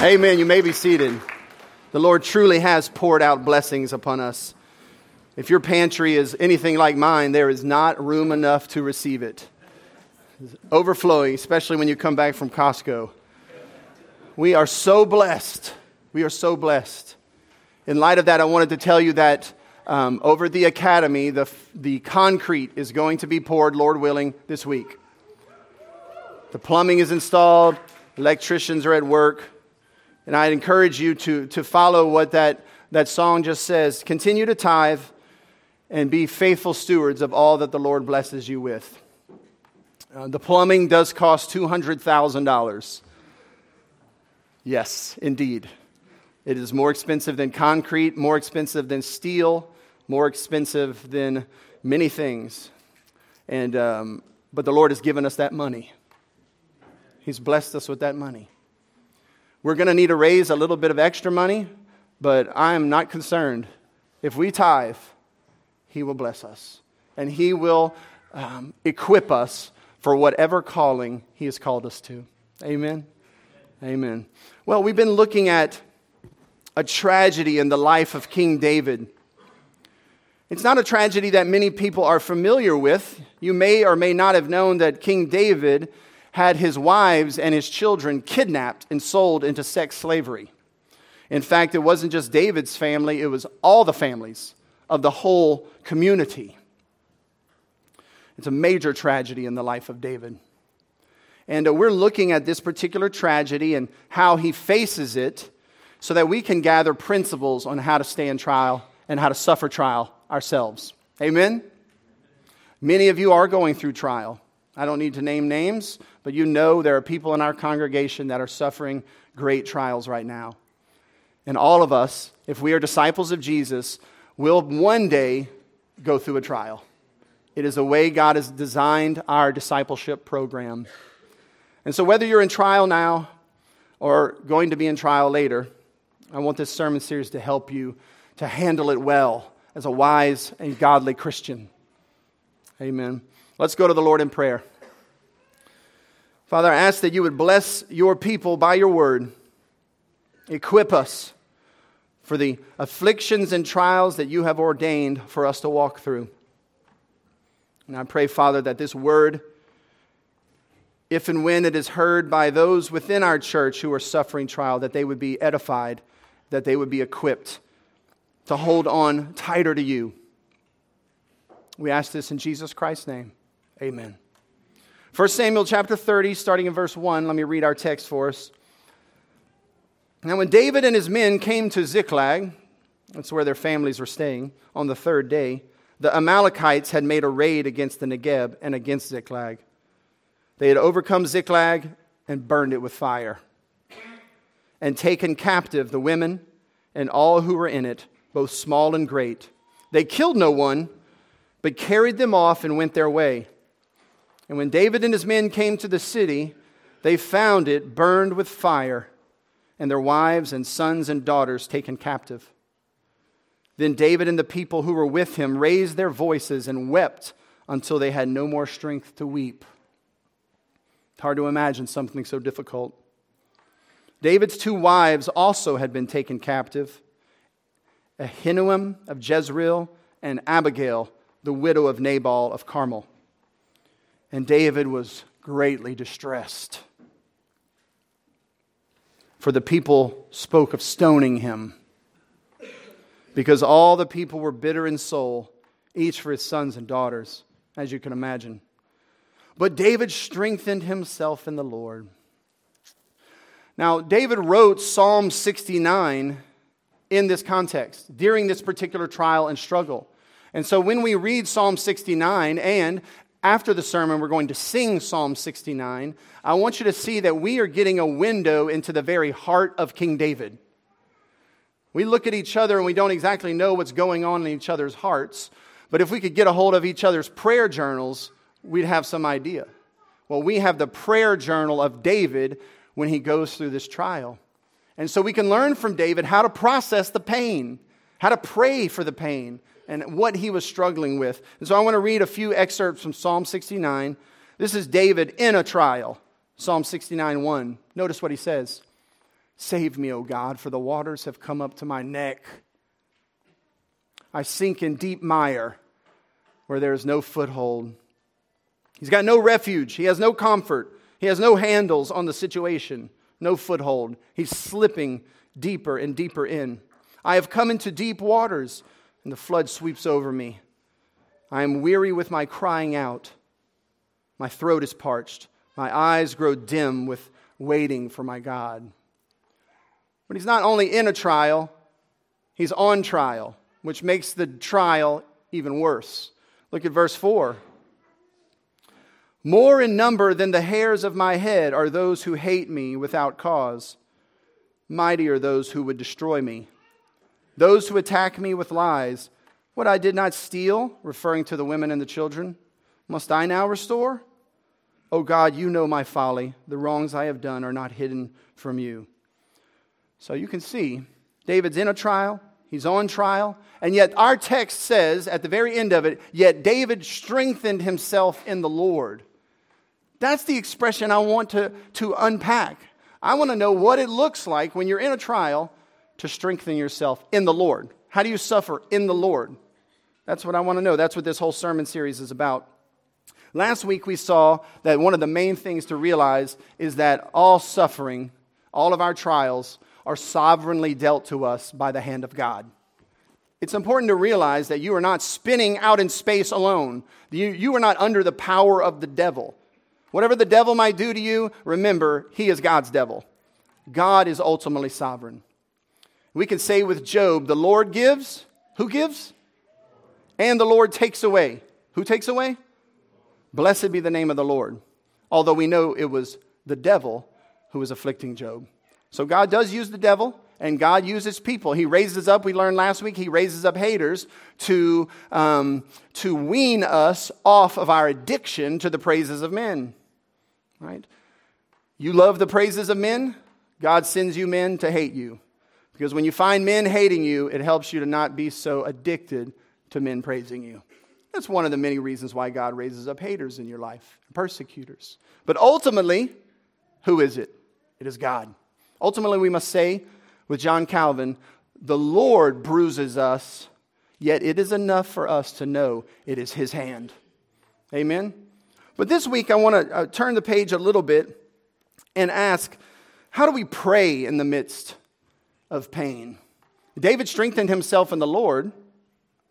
Amen. You may be seated. The Lord truly has poured out blessings upon us. If your pantry is anything like mine, there is not room enough to receive it. It's overflowing, especially when you come back from Costco. We are so blessed. We are so blessed. In light of that, I wanted to tell you that over the academy, the concrete is going to be poured, Lord willing, this week. The plumbing is installed. Electricians are at work. And I'd encourage you to follow what that song just says. Continue to tithe and be faithful stewards of all that the Lord blesses you with. The plumbing does cost $200,000. Yes, indeed. It is more expensive than concrete, more expensive than steel, more expensive than many things. And but the Lord has given us that money. He's blessed us with that money. We're going to need to raise a little bit of extra money, but I am not concerned. If we tithe, He will bless us. And He will equip us for whatever calling He has called us to. Amen? Amen. Well, we've been looking at a tragedy in the life of King David. It's not a tragedy that many people are familiar with. You may or may not have known that King David had his wives and his children kidnapped and sold into sex slavery. In fact, it wasn't just David's family, it was all the families of the whole community. It's a major tragedy in the life of David. And we're looking at this particular tragedy and how he faces it so that we can gather principles on how to stand trial and how to suffer trial ourselves. Amen? Many of you are going through trial. I don't need to name names, but you know there are people in our congregation that are suffering great trials right now. And all of us, if we are disciples of Jesus, will one day go through a trial. It is the way God has designed our discipleship program. And so whether you're in trial now or going to be in trial later, I want this sermon series to help you to handle it well as a wise and godly Christian. Amen. Let's go to the Lord in prayer. Father, I ask that you would bless your people by your word. Equip us for the afflictions and trials that you have ordained for us to walk through. And I pray, Father, that this word, if and when it is heard by those within our church who are suffering trial, that they would be edified, that they would be equipped to hold on tighter to you. We ask this in Jesus Christ's name. Amen. 1 Samuel chapter 30, starting in verse 1, let me read our text for us. Now when David and his men came to Ziklag, that's where their families were staying, on the third day, the Amalekites had made a raid against the Negev and against Ziklag. They had overcome Ziklag and burned it with fire, and taken captive the women and all who were in it, both small and great. They killed no one, but carried them off and went their way. And when David and his men came to the city, they found it burned with fire, and their wives and sons and daughters taken captive. Then David and the people who were with him raised their voices and wept until they had no more strength to weep. It's hard to imagine something so difficult. David's two wives also had been taken captive, Ahinoam of Jezreel and Abigail, the widow of Nabal of Carmel. And David was greatly distressed, for the people spoke of stoning him, because all the people were bitter in soul, each for his sons and daughters, as you can imagine. But David strengthened himself in the Lord. Now, David wrote Psalm 69 in this context, during this particular trial and struggle. And so when we read Psalm 69, and after the sermon we're going to sing Psalm 69, I want you to see that we are getting a window into the very heart of King David. We look at each other and we don't exactly know what's going on in each other's hearts, but if we could get a hold of each other's prayer journals, we'd have some idea. Well, we have the prayer journal of David when he goes through this trial. And so we can learn from David how to process the pain, how to pray for the pain, and what he was struggling with. And so I want to read a few excerpts from Psalm 69. This is David in a trial. Psalm 69:1. Notice what he says. Save me, O God, for the waters have come up to my neck. I sink in deep mire where there is no foothold. He's got no refuge. He has no comfort. He has no handles on the situation, no foothold. He's slipping deeper and deeper in. I have come into deep waters, and the flood sweeps over me. I am weary with my crying out. My throat is parched. My eyes grow dim with waiting for my God. But he's not only in a trial, he's on trial, which makes the trial even worse. Look at verse 4. More in number than the hairs of my head are those who hate me without cause. Mighty are those who would destroy me. Those who attack me with lies. What I did not steal, referring to the women and the children, must I now restore? O God, you know my folly. The wrongs I have done are not hidden from you. So you can see, David's in a trial, he's on trial, and yet our text says at the very end of it, yet David strengthened himself in the Lord. That's the expression I want to unpack. I want to know what it looks like when you're in a trial to strengthen yourself in the Lord. How do you suffer in the Lord? That's what I want to know. That's what this whole sermon series is about. Last week we saw that one of the main things to realize is that all suffering, all of our trials, are sovereignly dealt to us by the hand of God. It's important to realize that you are not spinning out in space alone. You are not under the power of the devil. Whatever the devil might do to you, remember, he is God's devil. God is ultimately sovereign. We can say with Job, the Lord gives. Who gives? And the Lord takes away. Who takes away? Blessed be the name of the Lord. Although we know it was the devil who was afflicting Job. So God does use the devil, and God uses people. He raises up, we learned last week, he raises up haters to wean us off of our addiction to the praises of men. Right? You love the praises of men, God sends you men to hate you. Because when you find men hating you, it helps you to not be so addicted to men praising you. That's one of the many reasons why God raises up haters in your life, persecutors. But ultimately, who is it? It is God. Ultimately, we must say with John Calvin, the Lord bruises us, yet it is enough for us to know it is his hand. Amen? But this week, I want to turn the page a little bit and ask, how do we pray in the midst of pain? David strengthened himself in the Lord,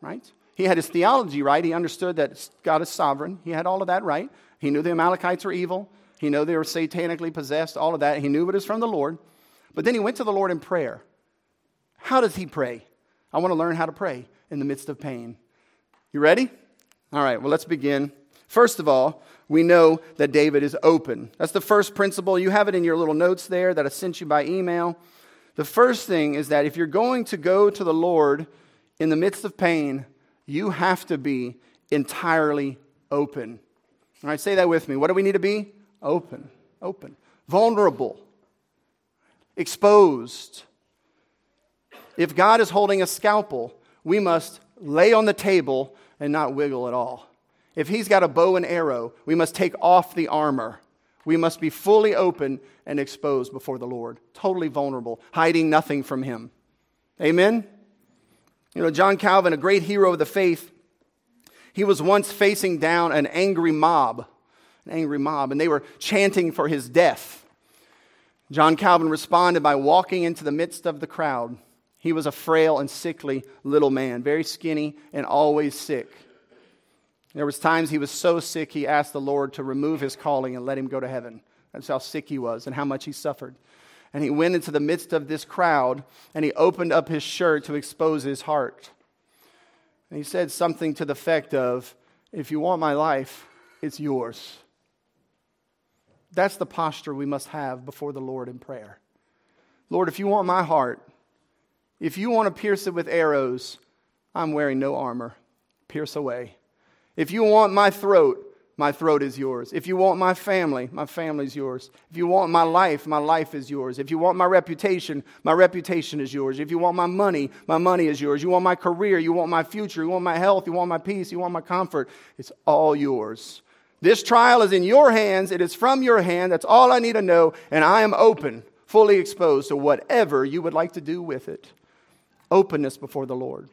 right? He had his theology right. He understood that God is sovereign. He had all of that right. He knew the Amalekites were evil. He knew they were satanically possessed, all of that. He knew it was from the Lord. But then he went to the Lord in prayer. How does he pray? I want to learn how to pray in the midst of pain. You ready? All right, well, let's begin. First of all, we know that David is open. That's the first principle. You have it in your little notes there that I sent you by email. The first thing is that if you're going to go to the Lord in the midst of pain, you have to be entirely open. All right, say that with me. What do we need to be? Open. Vulnerable. Exposed. If God is holding a scalpel, we must lay on the table and not wiggle at all. If he's got a bow and arrow, we must take off the armor. We must be fully open and exposed before the Lord, totally vulnerable, hiding nothing from him. Amen? You know, John Calvin, a great hero of the faith, he was once facing down an angry mob, and they were chanting for his death. John Calvin responded by walking into the midst of the crowd. He was a frail and sickly little man, very skinny and always sick. There was times he was so sick he asked the Lord to remove his calling and let him go to heaven. That's how sick he was and how much he suffered. And he went into the midst of this crowd and he opened up his shirt to expose his heart. And he said something to the effect of, if you want my life, it's yours. That's the posture we must have before the Lord in prayer. Lord, if you want my heart, if you want to pierce it with arrows, I'm wearing no armor. Pierce away. If you want my throat is yours. If you want my family's yours. If you want my life is yours. If you want my reputation is yours. If you want my money is yours. You want my career, you want my future, you want my health, you want my peace, you want my comfort. It's all yours. This trial is in your hands. It is from your hand. That's all I need to know. And I am open. fully exposed to whatever you would like to do with it. Openness before the Lord.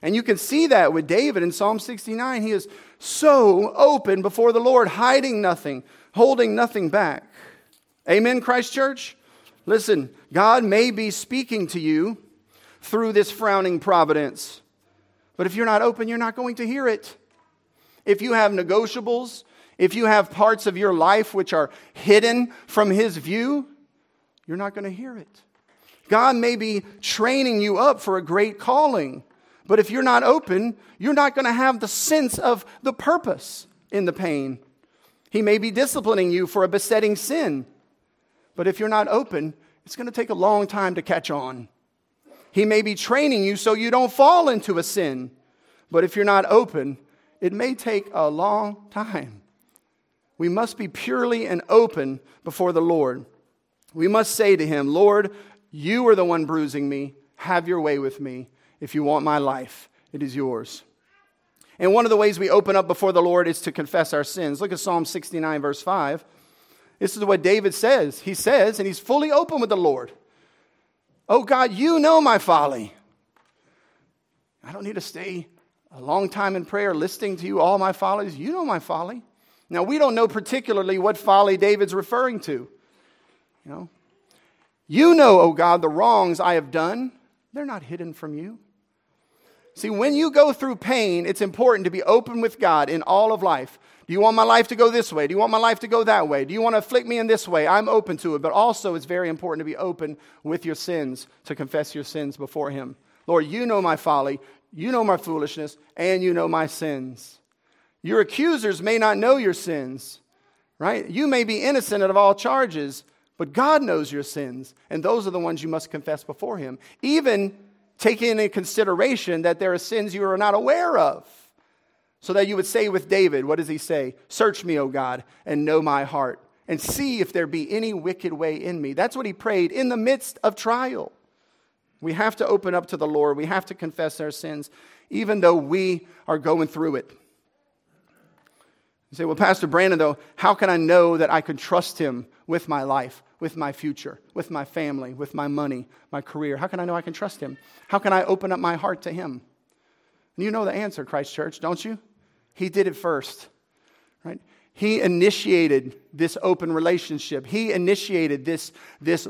And you can see that with David in Psalm 69. He is so open before the Lord, hiding nothing, holding nothing back. Amen, Christ Church? Listen, God may be speaking to you through this frowning providence. But if you're not open, you're not going to hear it. If you have negotiables, if you have parts of your life which are hidden from His view, you're not going to hear it. God may be training you up for a great calling, but if you're not open, you're not going to have the sense of the purpose in the pain. He may be disciplining you for a besetting sin, but if you're not open, it's going to take a long time to catch on. He may be training you so you don't fall into a sin, but if you're not open, it may take a long time. We must be purely and open before the Lord. We must say to Him, Lord, You are the one bruising me. Have Your way with me. If You want my life, it is Yours. And one of the ways we open up before the Lord is to confess our sins. Look at Psalm 69, verse 5. This is what David says. He says, and he's fully open with the Lord. Oh God, You know my folly. I don't need to stay a long time in prayer listening to You, all my follies. You know my folly. Now, we don't know particularly what folly David's referring to. You know, oh God, the wrongs I have done. They're not hidden from You. See, when you go through pain, it's important to be open with God in all of life. Do You want my life to go this way? Do You want my life to go that way? Do You want to afflict me in this way? I'm open to it. But also, it's very important to be open with your sins, to confess your sins before Him. Lord, You know my folly, You know my foolishness, and You know my sins. Your accusers may not know your sins, right? You may be innocent of all charges, but God knows your sins, and those are the ones you must confess before Him, even taking into consideration that there are sins you are not aware of, so that you would say with David, what does he say? Search me, O God, and know my heart, and see if there be any wicked way in me. That's what he prayed in the midst of trial. We have to open up to the Lord. We have to confess our sins, even though we are going through it. You say, well, Pastor Brandon, though, how can I know that I can trust Him with my life, with my future, with my family, with my money, my career? How can I know I can trust Him? How can I open up my heart to Him? And you know the answer, Christ Church, don't you? He did it first, right? He initiated this open relationship. He initiated this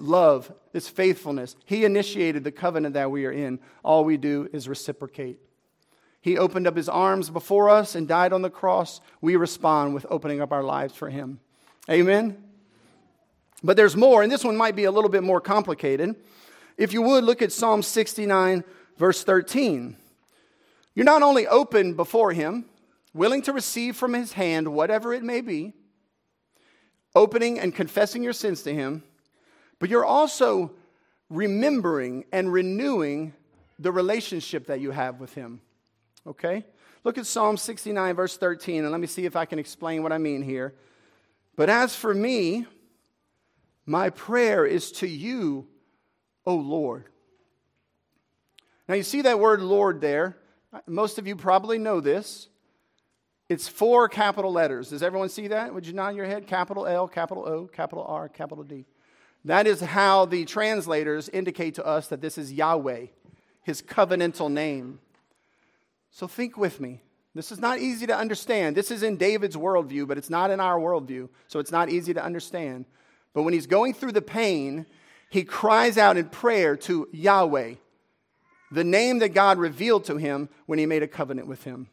love, this faithfulness. He initiated the covenant that we are in. All we do is reciprocate. He opened up His arms before us and died on the cross. We respond with opening up our lives for Him. Amen? But there's more, and this one might be a little bit more complicated. If you would, look at Psalm 69, verse 13. You're not only open before Him, willing to receive from His hand whatever it may be, opening and confessing your sins to Him, but you're also remembering and renewing the relationship that you have with Him. Okay? Look at Psalm 69, verse 13, and let me see if I can explain what I mean here. But as for me, my prayer is to You, O Lord. Now you see that word Lord there. Most of you probably know this. It's 4 capital letters. Does everyone see that? Would you nod your head? Capital L, capital O, capital R, capital D. That is how the translators indicate to us that this is Yahweh, His covenantal name. So think with me. This is not easy to understand. This is in David's worldview, but it's not in our worldview, so it's not easy to understand. But when he's going through the pain, he cries out in prayer to Yahweh, the name that God revealed to him when He made a covenant with him.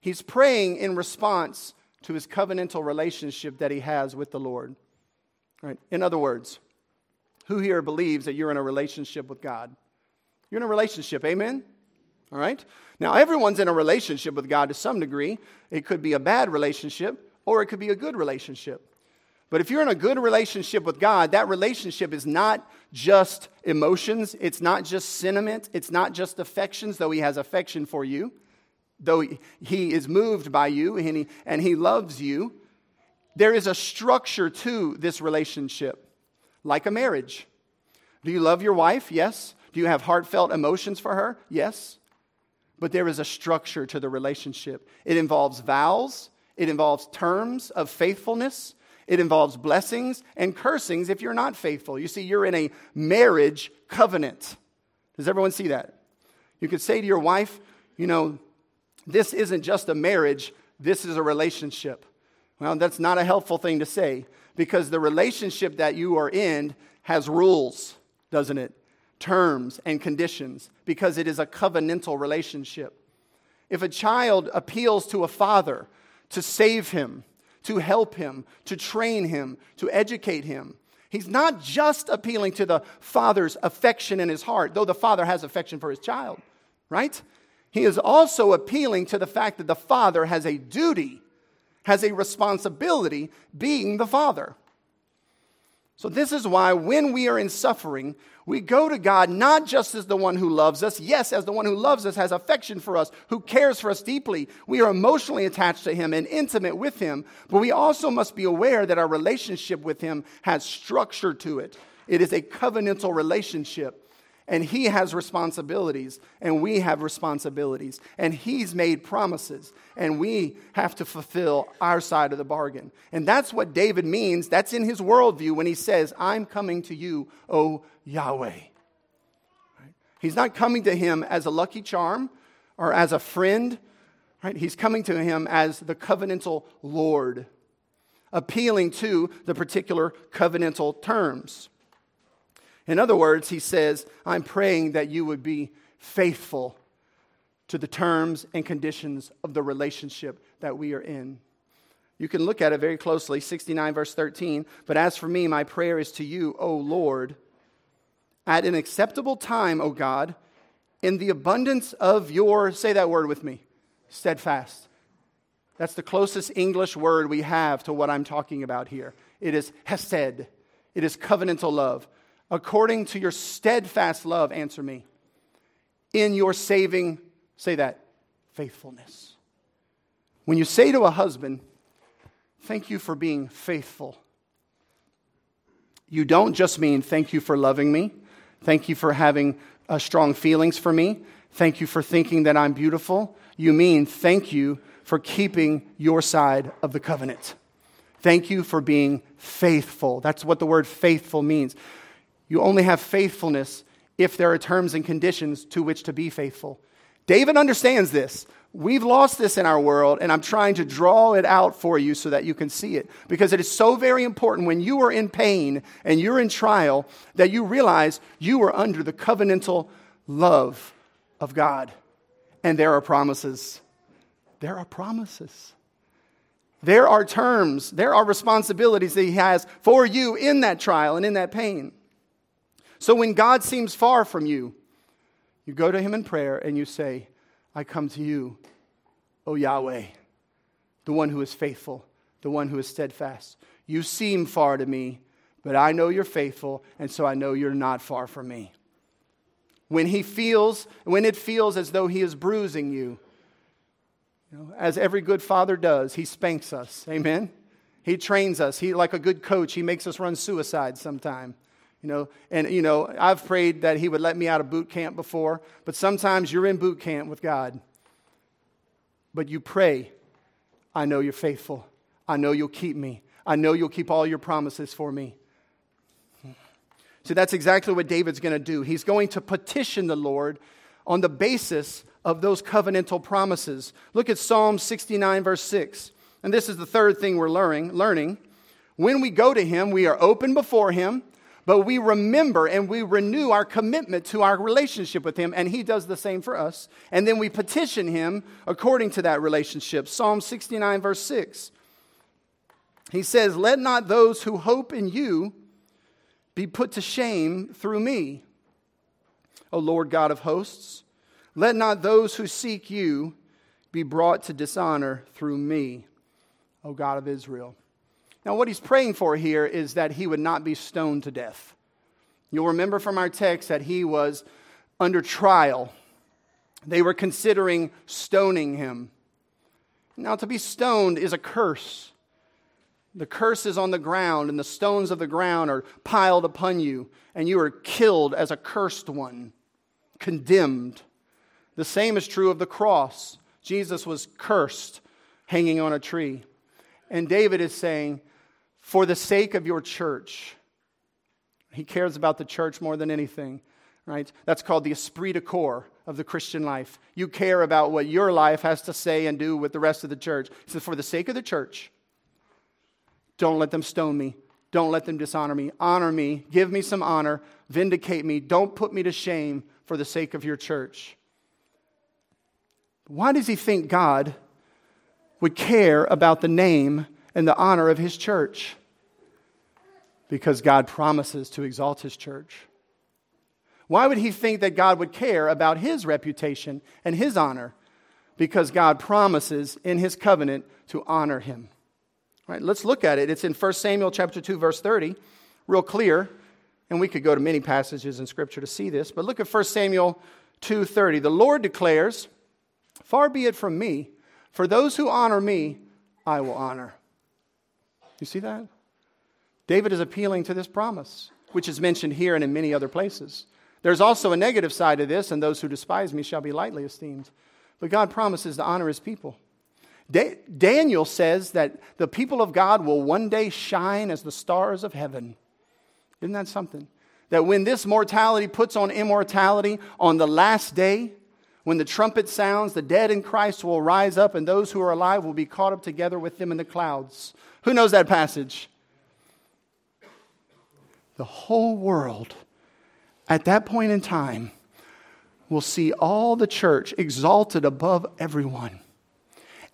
He's praying in response to his covenantal relationship that he has with the Lord. Right? In other words, who here believes that you're in a relationship with God? You're in a relationship, amen? All right? Now, everyone's in a relationship with God to some degree. It could be a bad relationship, or it could be a good relationship. But if you're in a good relationship with God, that relationship is not just emotions. It's not just sentiment. It's not just affections, though He has affection for you, though He is moved by you and He loves you. There is a structure to this relationship, like a marriage. Do you love your wife? Yes. Do you have heartfelt emotions for her? Yes. But there is a structure to the relationship. It involves vows. It involves terms of faithfulness. It involves blessings and cursings if you're not faithful. You see, you're in a marriage covenant. Does everyone see that? You could say to your wife, you know, this isn't just a marriage, this is a relationship. Well, that's not a helpful thing to say, because the relationship that you are in has rules, doesn't it? Terms and conditions, because it is a covenantal relationship. If a child appeals to a father to save him, to help him, to train him, to educate him, he's not just appealing to the father's affection in his heart, though the father has affection for his child, right? He is also appealing to the fact that the father has a duty, has a responsibility, being the father. So this is why when we are in suffering, we go to God not just as the one who loves us, yes, as the one who loves us, has affection for us, who cares for us deeply. We are emotionally attached to him and intimate with him, but we also must be aware that our relationship with him has structure to it. It is a covenantal relationship, and he has responsibilities, and we have responsibilities, and he's made promises, and we have to fulfill our side of the bargain. And that's what David means. That's in his worldview when he says, I'm coming to you, O Yahweh. Right? He's not coming to him as a lucky charm or as a friend. Right? He's coming to him as the covenantal Lord, appealing to the particular covenantal terms. In other words, he says, I'm praying that you would be faithful to the terms and conditions of the relationship that we are in. You can look at it very closely, 69 verse 13. But as for me, my prayer is to you, O Lord, at an acceptable time, O God, in the abundance of your, say that word with me, steadfast. That's the closest English word we have to what I'm talking about here. It is hesed. It is covenantal love. According to your steadfast love, answer me. In your saving, say that, faithfulness. When you say to a husband, thank you for being faithful, you don't just mean thank you for loving me, thank you for having strong feelings for me, thank you for thinking that I'm beautiful. You mean thank you for keeping your side of the covenant. Thank you for being faithful. That's what the word faithful means. You only have faithfulness if there are terms and conditions to which to be faithful. David understands this. We've lost this in our world, and I'm trying to draw it out for you so that you can see it. Because it is so very important when you are in pain and you're in trial that you realize you are under the covenantal love of God. And there are promises. There are promises. There are terms. There are responsibilities that he has for you in that trial and in that pain. So when God seems far from you, you go to him in prayer and you say, I come to you, O Yahweh, the one who is faithful, the one who is steadfast. You seem far to me, but I know you're faithful, and so I know you're not far from me. When it feels as though he is bruising you, you know, as every good father does, he spanks us. Amen? He trains us. He, like a good coach, he makes us run suicide sometime. You know, I've prayed that he would let me out of boot camp before, but sometimes you're in boot camp with God. But you pray, I know you're faithful. I know you'll keep me. I know you'll keep all your promises for me. So that's exactly what David's going to do. He's going to petition the Lord on the basis of those covenantal promises. Look at Psalm 69, verse 6. And this is the third thing we're learning. When we go to him, we are open before him. But we remember and we renew our commitment to our relationship with him, and he does the same for us. And then we petition him according to that relationship. Psalm 69, verse 6. He says, let not those who hope in you be put to shame through me, O Lord God of hosts. Let not those who seek you be brought to dishonor through me, O God of Israel. Now, what he's praying for here is that he would not be stoned to death. You'll remember from our text that he was under trial. They were considering stoning him. Now, to be stoned is a curse. The curse is on the ground, and the stones of the ground are piled upon you, and you are killed as a cursed one, condemned. The same is true of the cross. Jesus was cursed, hanging on a tree. And David is saying, for the sake of your church. He cares about the church more than anything, right? That's called the esprit de corps of the Christian life. You care about what your life has to say and do with the rest of the church. He says, for the sake of the church, don't let them stone me. Don't let them dishonor me. Honor me. Give me some honor. Vindicate me. Don't put me to shame for the sake of your church. Why does he think God would care about the name and the honor of his church? Because God promises to exalt his church. Why would he think that God would care about his reputation and his honor? Because God promises in his covenant to honor him. All right, let's look at it. It's in 1 Samuel chapter 2, verse 30, real clear. And we could go to many passages in Scripture to see this. But look at 1 Samuel 2:30. The Lord declares, far be it from me, for those who honor me, I will honor. You see that? David is appealing to this promise, which is mentioned here and in many other places. There's also a negative side to this, and those who despise me shall be lightly esteemed. But God promises to honor his people. Daniel says that the people of God will one day shine as the stars of heaven. Isn't that something? That when this mortality puts on immortality, on the last day, when the trumpet sounds, the dead in Christ will rise up, and those who are alive will be caught up together with them in the clouds. Who knows that passage? The whole world, at that point in time, will see all the church exalted above everyone.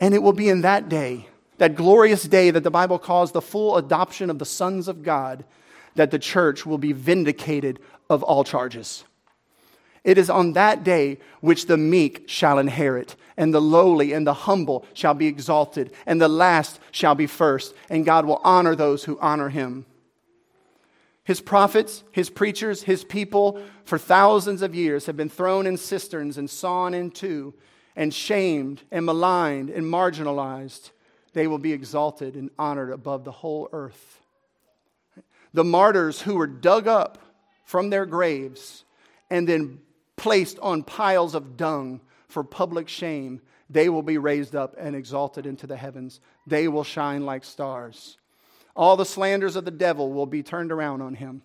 And it will be in that day, that glorious day that the Bible calls the full adoption of the sons of God, that the church will be vindicated of all charges. It is on that day which the meek shall inherit, and the lowly and the humble shall be exalted, and the last shall be first, and God will honor those who honor him. His prophets, his preachers, his people, for thousands of years have been thrown in cisterns and sawn in two, and shamed and maligned and marginalized. They will be exalted and honored above the whole earth. The martyrs who were dug up from their graves and then placed on piles of dung for public shame, they will be raised up and exalted into the heavens. They will shine like stars. All the slanders of the devil will be turned around on him.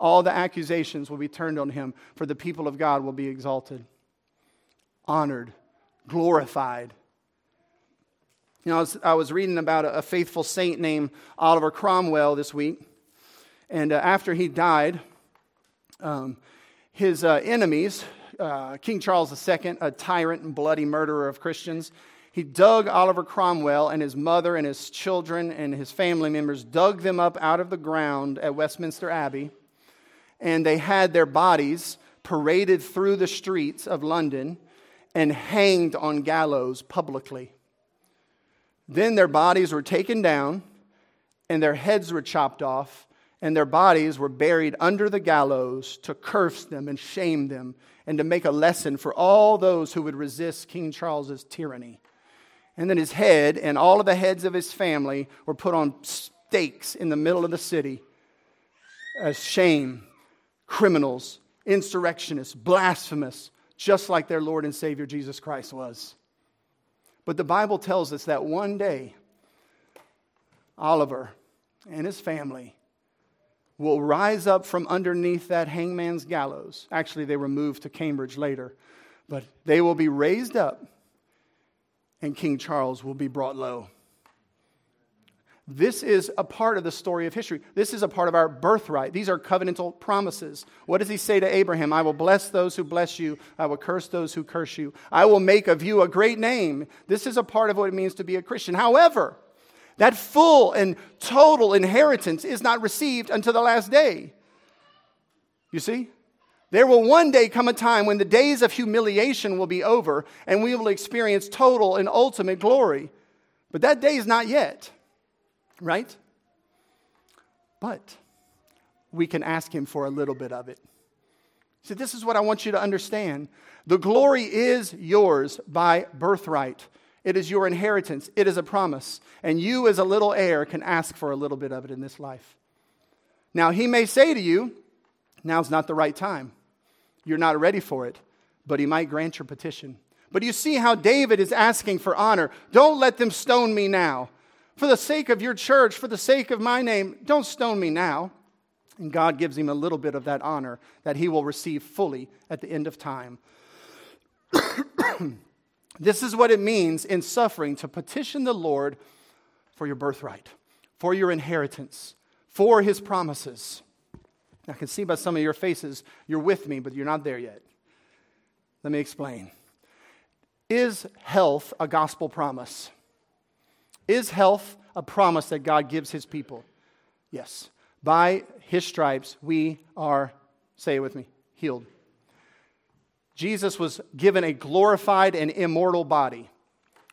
All the accusations will be turned on him, for the people of God will be exalted, honored, glorified. You know, I was reading about a faithful saint named Oliver Cromwell this week, and after he died, his enemies, King Charles II, a tyrant and bloody murderer of Christians, he dug Oliver Cromwell and his mother and his children and his family members, dug them up out of the ground at Westminster Abbey, and they had their bodies paraded through the streets of London and hanged on gallows publicly. Then their bodies were taken down, and their heads were chopped off, and their bodies were buried under the gallows to curse them and shame them, and to make a lesson for all those who would resist King Charles's tyranny. And then his head and all of the heads of his family were put on stakes in the middle of the city as shame, criminals, insurrectionists, blasphemous, just like their Lord and Savior Jesus Christ was. But the Bible tells us that one day, Oliver and his family will rise up from underneath that hangman's gallows. Actually, they were moved to Cambridge later. But they will be raised up, and King Charles will be brought low. This is a part of the story of history. This is a part of our birthright. These are covenantal promises. What does he say to Abraham? I will bless those who bless you. I will curse those who curse you. I will make of you a great name. This is a part of what it means to be a Christian. However, that full and total inheritance is not received until the last day. You see? There will one day come a time when the days of humiliation will be over, and we will experience total and ultimate glory. But that day is not yet. Right? But we can ask him for a little bit of it. So this is what I want you to understand. The glory is yours by birthright. It is your inheritance. It is a promise. And you as a little heir can ask for a little bit of it in this life. Now he may say to you, now's not the right time. You're not ready for it. But he might grant your petition. But you see how David is asking for honor. Don't let them stone me now. for the sake of your church, for the sake of my name, don't stone me now. And God gives him a little bit of that honor that he will receive fully at the end of time. This is what it means in suffering to petition the Lord for your birthright, for your inheritance, for his promises. I can see by some of your faces, you're with me, but you're not there yet. Let me explain. Is health a gospel promise? Is health a promise that God gives his people? Yes. By his stripes, we are, say it with me, healed. Jesus was given a glorified and immortal body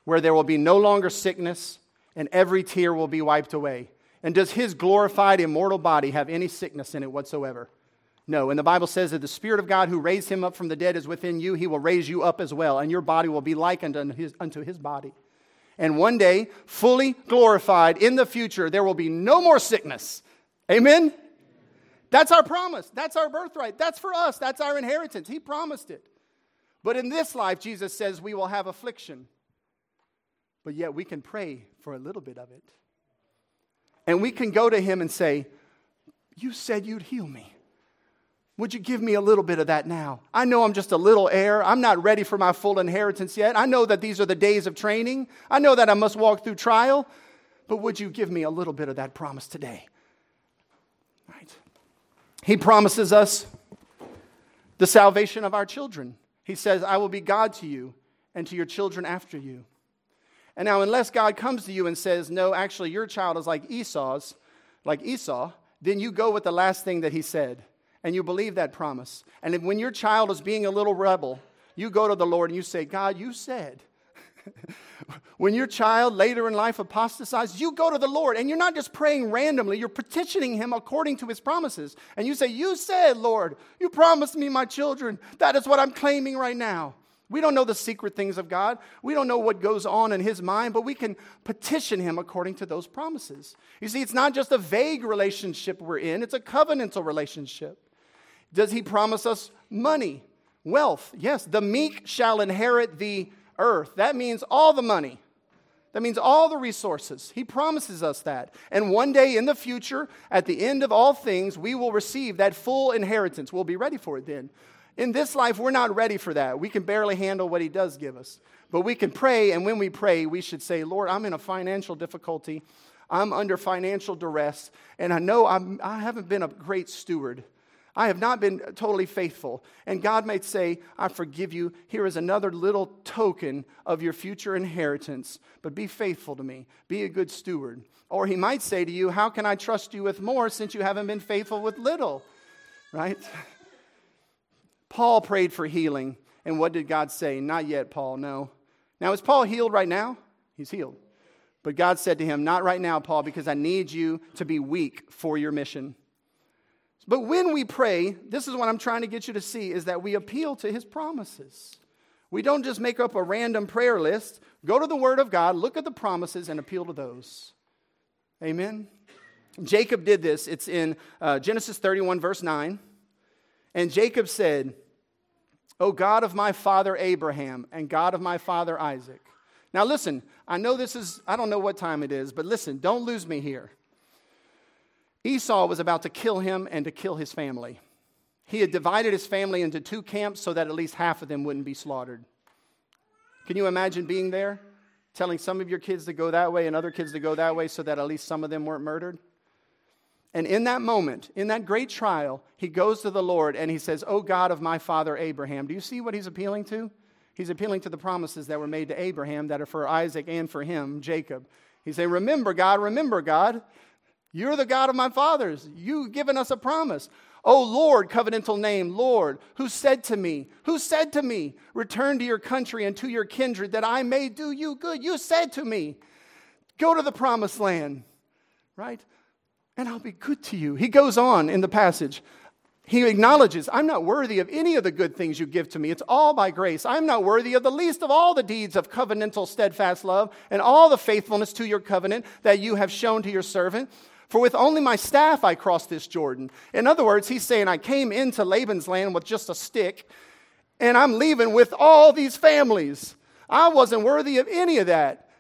where there will be no longer sickness and every tear will be wiped away. And does his glorified immortal body have any sickness in it whatsoever? No. And the Bible says that the Spirit of God who raised him up from the dead is within you. He will raise you up as well, and your body will be likened unto his body. And one day, fully glorified in the future, there will be no more sickness. Amen? That's our promise. That's our birthright. That's for us. That's our inheritance. He promised it. But in this life, Jesus says we will have affliction. But yet we can pray for a little bit of it. And we can go to him and say, you said you'd heal me. Would you give me a little bit of that now? I know I'm just a little heir. I'm not ready for my full inheritance yet. I know that these are the days of training. I know that I must walk through trial. But would you give me a little bit of that promise today? Right. He promises us the salvation of our children. He says, I will be God to you and to your children after you. And now, unless God comes to you and says, no, actually, your child is like Esau, then you go with the last thing that he said, and you believe that promise. And if, when your child is being a little rebel, you go to the Lord and you say, God, you said. When your child later in life apostatizes, you go to the Lord, and you're not just praying randomly. You're petitioning him according to his promises. And you say, you said, Lord, you promised me my children. That is what I'm claiming right now. We don't know the secret things of God. We don't know what goes on in his mind, but we can petition him according to those promises. You see, it's not just a vague relationship we're in. It's a covenantal relationship. Does he promise us money, wealth? Yes, the meek shall inherit the earth. That means all the money. That means all the resources. He promises us that. And one day in the future, at the end of all things, we will receive that full inheritance. We'll be ready for it then. In this life, we're not ready for that. We can barely handle what he does give us. But we can pray, and when we pray, we should say, Lord, I'm in a financial difficulty. I'm under financial duress. And I know I haven't been a great steward. I have not been totally faithful. And God may say, I forgive you. Here is another little token of your future inheritance. But be faithful to me. Be a good steward. Or he might say to you, how can I trust you with more since you haven't been faithful with little? Right? Paul prayed for healing. And what did God say? Not yet, Paul, no. Now, is Paul healed right now? He's healed. But God said to him, not right now, Paul, because I need you to be weak for your mission. But when we pray, this is what I'm trying to get you to see, is that we appeal to his promises. We don't just make up a random prayer list. Go to the Word of God, look at the promises, and appeal to those. Amen? Jacob did this. It's in Genesis 31, verse 9. And Jacob said, O God of my father Abraham and God of my father Isaac. Now listen, I don't know what time it is, but listen, don't lose me here. Esau was about to kill him and to kill his family. He had divided his family into two camps so that at least half of them wouldn't be slaughtered. Can you imagine being there, telling some of your kids to go that way and other kids to go that way so that at least some of them weren't murdered? And in that moment, in that great trial, he goes to the Lord and he says, O God of my father Abraham. Do you see what he's appealing to? He's appealing to the promises that were made to Abraham that are for Isaac and for him, Jacob. He's saying, remember God. You're the God of my fathers. You've given us a promise. O Lord, covenantal name, Lord, who said to me, return to your country and to your kindred that I may do you good. You said to me, go to the promised land, right? And I'll be good to you. He goes on in the passage. He acknowledges, I'm not worthy of any of the good things you give to me. It's all by grace. I'm not worthy of the least of all the deeds of covenantal steadfast love and all the faithfulness to your covenant that you have shown to your servant. For with only my staff I crossed this Jordan. In other words, he's saying, I came into Laban's land with just a stick, and I'm leaving with all these families. I wasn't worthy of any of that.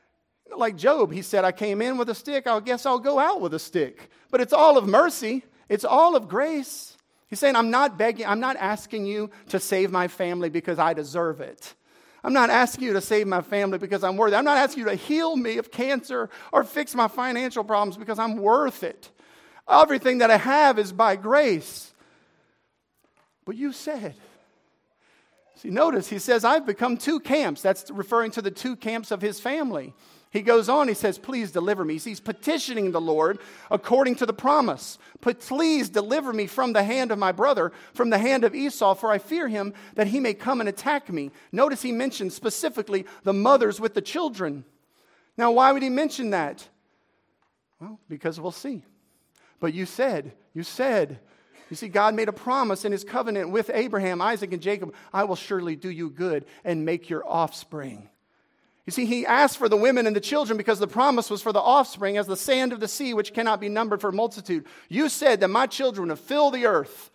Like Job, he said, I came in with a stick, I guess I'll go out with a stick. But it's all of mercy. It's all of grace. He's saying, I'm not begging, I'm not asking you to save my family because I deserve it. I'm not asking you to save my family because I'm worthy. I'm not asking you to heal me of cancer or fix my financial problems because I'm worth it. Everything that I have is by grace. But you said. See, notice, he says, I've become two camps. That's referring to the two camps of his family. He goes on, he says, please deliver me. He's petitioning the Lord according to the promise. But please deliver me from the hand of my brother, from the hand of Esau, for I fear him that he may come and attack me. Notice he mentions specifically the mothers with the children. Now, why would he mention that? Well, because we'll see. But you said, you see, God made a promise in his covenant with Abraham, Isaac, and Jacob. I will surely do you good and make your offspring. You see, he asked for the women and the children because the promise was for the offspring as the sand of the sea, which cannot be numbered for multitude. You said that my children will fill the earth.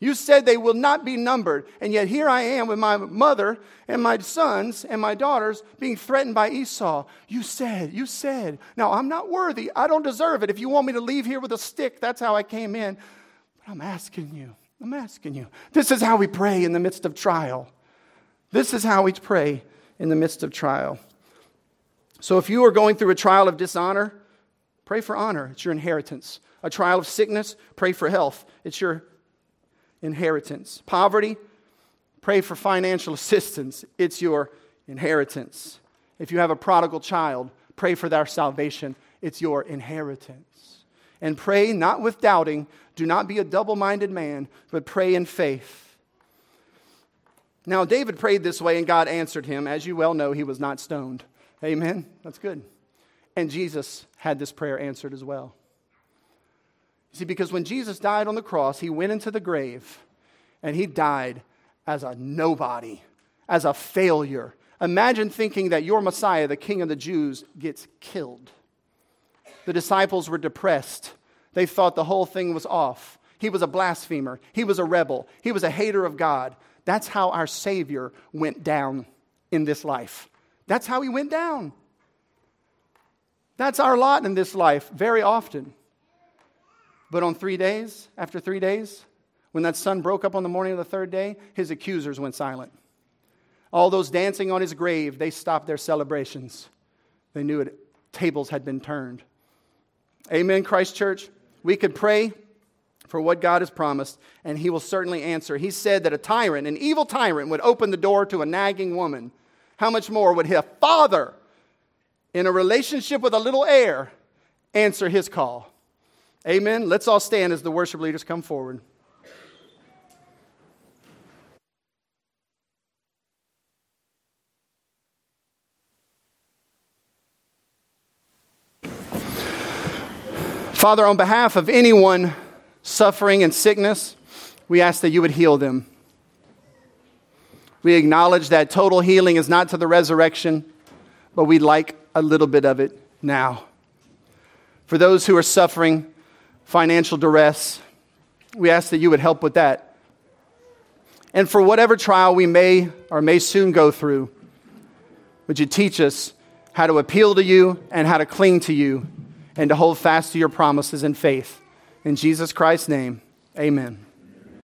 You said they will not be numbered. And yet here I am with my mother and my sons and my daughters being threatened by Esau. You said. Now, I'm not worthy. I don't deserve it. If you want me to leave here with a stick, that's how I came in. But I'm asking you. This is how we pray in the midst of trial. In the midst of trial. So if you are going through a trial of dishonor, pray for honor. It's your inheritance. A trial of sickness, pray for health. It's your inheritance. Poverty, pray for financial assistance. It's your inheritance. If you have a prodigal child, pray for their salvation. It's your inheritance. And pray not with doubting. Do not be a double-minded man, but pray in faith. Now, David prayed this way, and God answered him. As you well know, he was not stoned. Amen? That's good. And Jesus had this prayer answered as well. You see, because when Jesus died on the cross, he went into the grave, and he died as a nobody, as a failure. Imagine thinking that your Messiah, the King of the Jews, gets killed. The disciples were depressed. They thought the whole thing was off. He was a blasphemer. He was a rebel. He was a hater of God. That's how our Savior went down in this life. That's how he went down. That's our lot in this life very often. But after three days, when that sun broke up on the morning of the third day, his accusers went silent. All those dancing on his grave, they stopped their celebrations. They knew it. Tables had been turned. Amen, Christ Church. We could pray for what God has promised, and he will certainly answer. He said that a tyrant, an evil tyrant, would open the door to a nagging woman. How much more would his father, in a relationship with a little heir, answer his call? Amen. Let's all stand as the worship leaders come forward. Father, on behalf of anyone suffering and sickness, we ask that you would heal them. We acknowledge that total healing is not to the resurrection, but we'd like a little bit of it now. For those who are suffering financial duress, we ask that you would help with that. And for whatever trial we may or may soon go through, would you teach us how to appeal to you and how to cling to you and to hold fast to your promises in faith. In Jesus Christ's name, amen.